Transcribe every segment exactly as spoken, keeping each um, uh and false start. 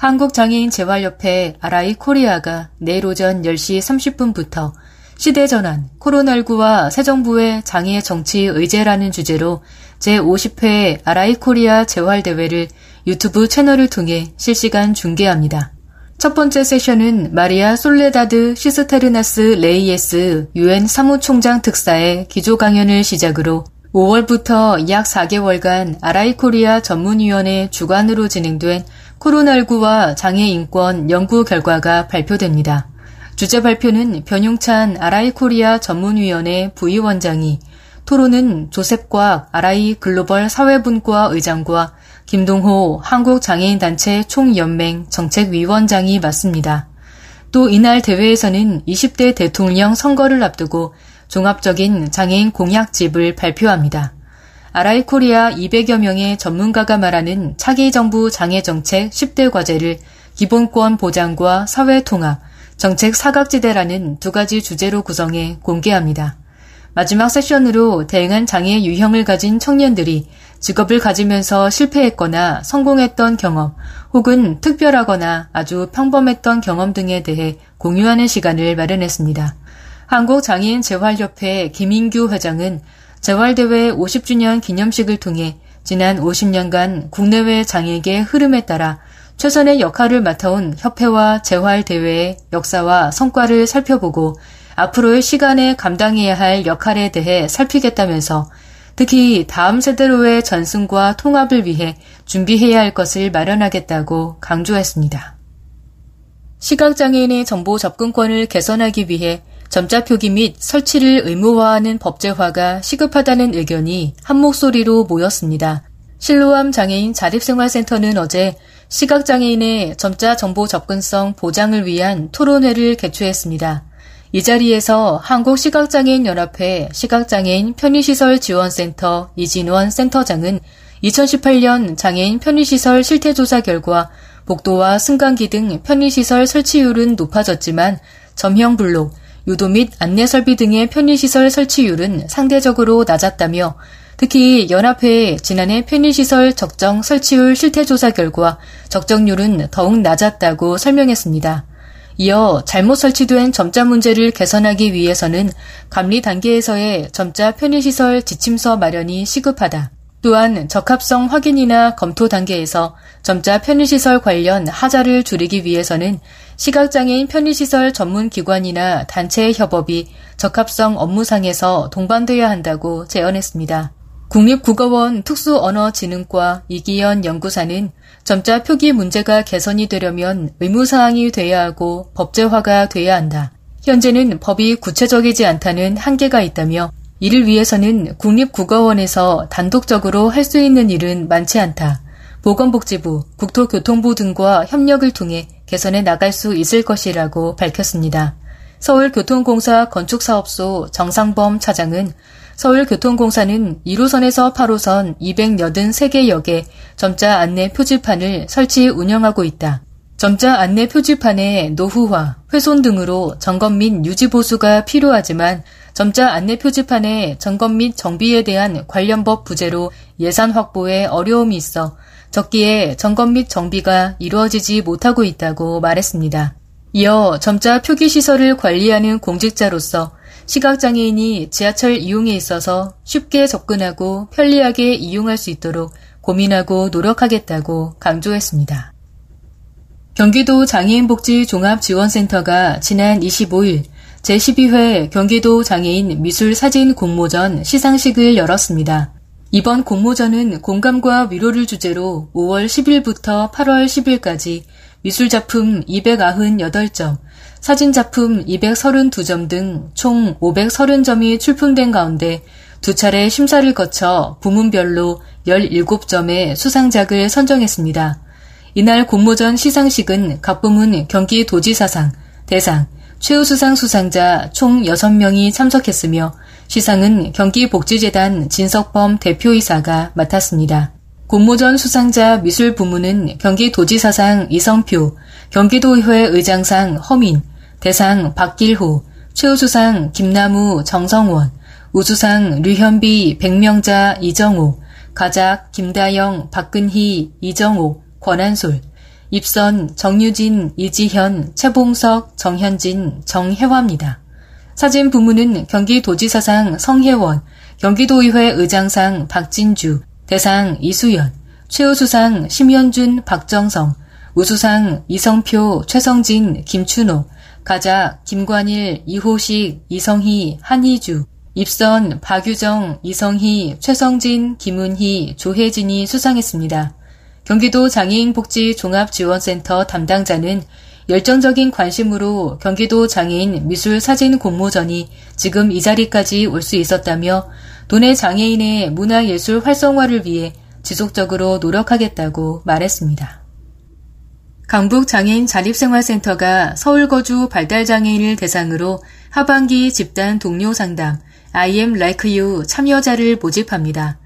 한국장애인재활협회 아르아이 코리아가 내일 오전 열 시 삼십 분부터 시대전환, 코로나십구와 새 정부의 장애 정치 의제라는 주제로 제오십 회 아르아이 코리아 재활대회를 유튜브 채널을 통해 실시간 중계합니다. 첫 번째 세션은 마리아 솔레다드 시스테르나스 레이에스 유엔 사무총장 특사의 기조 강연을 시작으로 오월부터 약 사 개월간 아르아이 코리아 전문위원회 주관으로 진행된 코로나십구와 장애인권 연구 결과가 발표됩니다. 주제 발표는 변용찬 아르아이 코리아 전문위원회 부위원장이, 토론은 조셉과 아르아이 글로벌 사회분과 의장과 김동호 한국장애인단체 총연맹 정책위원장이 맡습니다. 또 이날 대회에서는 이십 대 대통령 선거를 앞두고 종합적인 장애인 공약집을 발표합니다. 아르아이 코리아 이백여 명의 전문가가 말하는 차기 정부 장애정책 십 대 과제를 기본권 보장과 사회통합, 정책 사각지대라는 두 가지 주제로 구성해 공개합니다. 마지막 세션으로 다양한 장애 유형을 가진 청년들이 직업을 가지면서 실패했거나 성공했던 경험, 혹은 특별하거나 아주 평범했던 경험 등에 대해 공유하는 시간을 마련했습니다. 한국장애인재활협회 김인규 회장은 재활대회 오십 주년 기념식을 통해 지난 오십 년간 국내외 장애계 흐름에 따라 최선의 역할을 맡아온 협회와 재활대회의 역사와 성과를 살펴보고 앞으로의 시간에 감당해야 할 역할에 대해 살피겠다면서 특히 다음 세대로의 전승과 통합을 위해 준비해야 할 것을 마련하겠다고 강조했습니다. 시각장애인의 정보 접근권을 개선하기 위해 점자 표기 및 설치를 의무화하는 법제화가 시급하다는 의견이 한 목소리로 모였습니다. 실로암 장애인 자립생활센터는 어제 시각장애인의 점자 정보 접근성 보장을 위한 토론회를 개최했습니다. 이 자리에서 한국시각장애인연합회 시각장애인 편의시설지원센터 이진원 센터장은 이천십팔 년 장애인 편의시설 실태조사 결과 복도와 승강기 등 편의시설 설치율은 높아졌지만 점형블록, 유도 및 안내설비 등의 편의시설 설치율은 상대적으로 낮았다며 특히 연합회의 지난해 편의시설 적정 설치율 실태조사 결과 적정률은 더욱 낮았다고 설명했습니다. 이어 잘못 설치된 점자 문제를 개선하기 위해서는 감리 단계에서의 점자 편의시설 지침서 마련이 시급하다. 또한 적합성 확인이나 검토 단계에서 점자 편의시설 관련 하자를 줄이기 위해서는 시각장애인 편의시설 전문기관이나 단체의 협업이 적합성 업무상에서 동반돼야 한다고 제언했습니다. 국립국어원 특수언어진흥과 이기현 연구사는 점자 표기 문제가 개선이 되려면 의무사항이 돼야 하고 법제화가 돼야 한다. 현재는 법이 구체적이지 않다는 한계가 있다며 이를 위해서는 국립국어원에서 단독적으로 할 수 있는 일은 많지 않다. 보건복지부, 국토교통부 등과 협력을 통해 개선해 나갈 수 있을 것이라고 밝혔습니다. 서울교통공사 건축사업소 정상범 차장은 서울교통공사는 일 호선에서 팔 호선 이백팔십삼 개 역에 점자 안내 표지판을 설치 운영하고 있다. 점자 안내 표지판에 노후화, 훼손 등으로 점검 및 유지보수가 필요하지만 점자 안내 표지판에 점검 및 정비에 대한 관련법 부재로 예산 확보에 어려움이 있어 적기에 점검 및 정비가 이루어지지 못하고 있다고 말했습니다. 이어 점자 표기시설을 관리하는 공직자로서 시각장애인이 지하철 이용에 있어서 쉽게 접근하고 편리하게 이용할 수 있도록 고민하고 노력하겠다고 강조했습니다. 경기도 장애인복지종합지원센터가 지난 이십오일 제십이 회 경기도 장애인 미술사진 공모전 시상식을 열었습니다. 이번 공모전은 공감과 위로를 주제로 오월 십일부터 팔월 십일까지 미술작품 이백구십팔 점, 사진작품 이백삼십이 점 등 총 오백삼십 점이 출품된 가운데 두 차례 심사를 거쳐 부문별로 열일곱 점의 수상작을 선정했습니다. 이날 공모전 시상식은 각 부문 경기도지사상, 대상, 최우수상 수상자 총 여섯 명이 참석했으며 시상은 경기복지재단 진석범 대표이사가 맡았습니다. 공모전 수상자 미술 부문은 경기도지사상 이성표, 경기도의회 의장상 허민, 대상 박길호, 최우수상 김나무 정성원, 우수상 류현비 백명자 이정호, 가작 김다영 박근희 이정호 권한솔, 입선 정유진 이지현 최봉석 정현진 정혜화입니다. 사진 부문은 경기도지사상 성혜원, 경기도의회 의장상 박진주, 대상 이수연, 최우수상 심현준, 박정성, 우수상 이성표, 최성진, 김춘호, 가작 김관일, 이호식, 이성희, 한희주, 입선 박유정, 이성희, 최성진, 김은희, 조혜진이 수상했습니다. 경기도 장애인복지 종합지원센터 담당자는 열정적인 관심으로 경기도 장애인 미술 사진 공모전이 지금 이 자리까지 올 수 있었다며 도내 장애인의 문화예술 활성화를 위해 지속적으로 노력하겠다고 말했습니다. 강북장애인자립생활센터가 서울거주 발달장애인을 대상으로 하반기 집단 동료 상담 I am like you 참여자를 모집합니다.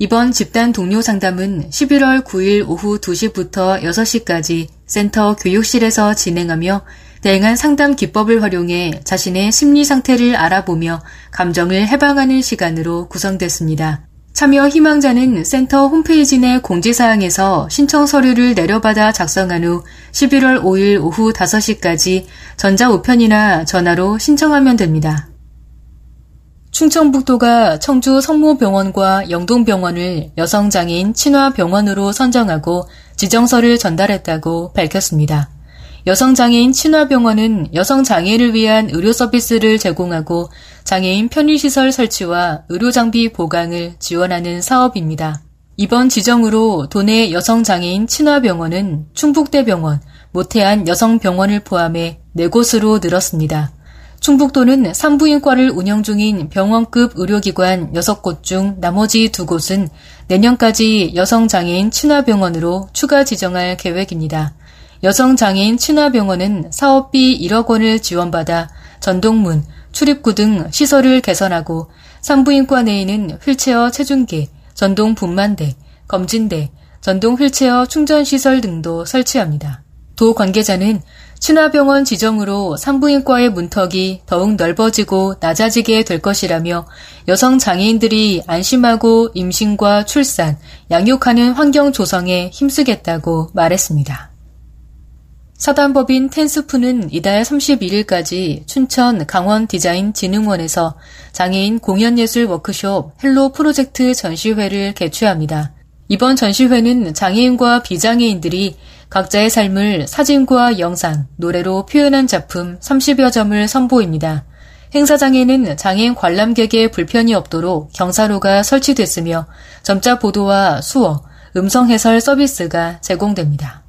이번 집단 동료 상담은 십일월 구일 오후 두 시부터 여섯 시까지 센터 교육실에서 진행하며 다양한 상담 기법을 활용해 자신의 심리 상태를 알아보며 감정을 해방하는 시간으로 구성됐습니다. 참여 희망자는 센터 홈페이지 내 공지사항에서 신청 서류를 내려받아 작성한 후 십일월 오일 오후 다섯 시까지 전자우편이나 전화로 신청하면 됩니다. 충청북도가 청주 성모병원과 영동병원을 여성장애인 친화병원으로 선정하고 지정서를 전달했다고 밝혔습니다. 여성장애인 친화병원은 여성장애를 위한 의료서비스를 제공하고 장애인 편의시설 설치와 의료장비 보강을 지원하는 사업입니다. 이번 지정으로 도내 여성장애인 친화병원은 충북대병원, 모태안 여성병원을 포함해 네 곳으로 늘었습니다. 충북도는 산부인과를 운영 중인 병원급 의료기관 여섯 곳 중 나머지 두 곳은 내년까지 여성장애인 친화병원으로 추가 지정할 계획입니다. 여성장애인 친화병원은 사업비 일억 원을 지원받아 전동문, 출입구 등 시설을 개선하고 산부인과 내에는 휠체어 체중계, 전동 분만대, 검진대, 전동 휠체어 충전시설 등도 설치합니다. 도 관계자는 친화병원 지정으로 산부인과의 문턱이 더욱 넓어지고 낮아지게 될 것이라며 여성 장애인들이 안심하고 임신과 출산, 양육하는 환경 조성에 힘쓰겠다고 말했습니다. 사단법인 텐스푸는 이달 삼십일일까지 춘천 강원디자인진흥원에서 장애인 공연예술 워크숍 헬로 프로젝트 전시회를 개최합니다. 이번 전시회는 장애인과 비장애인들이 각자의 삶을 사진과 영상, 노래로 표현한 작품 삼십여 점을 선보입니다. 행사장에는 장애인 관람객의 불편이 없도록 경사로가 설치됐으며 점자 보도와 수어, 음성 해설 서비스가 제공됩니다.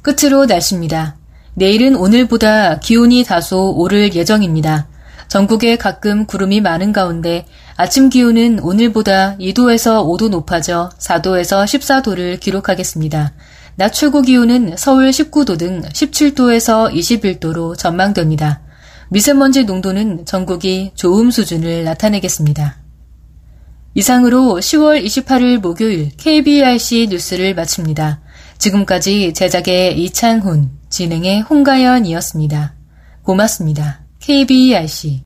끝으로 날씨입니다. 내일은 오늘보다 기온이 다소 오를 예정입니다. 전국에 가끔 구름이 많은 가운데 아침 기온은 오늘보다 이 도에서 오 도 높아져 사 도에서 십사 도를 기록하겠습니다. 낮 최고 기온은 서울 십구 도 등 십칠 도에서 이십일 도로 전망됩니다. 미세먼지 농도는 전국이 좋음 수준을 나타내겠습니다. 이상으로 시월 이십팔일 목요일 케이비알씨 뉴스를 마칩니다. 지금까지 제작의 이창훈, 진행의 홍가연이었습니다. 고맙습니다. 케이비알씨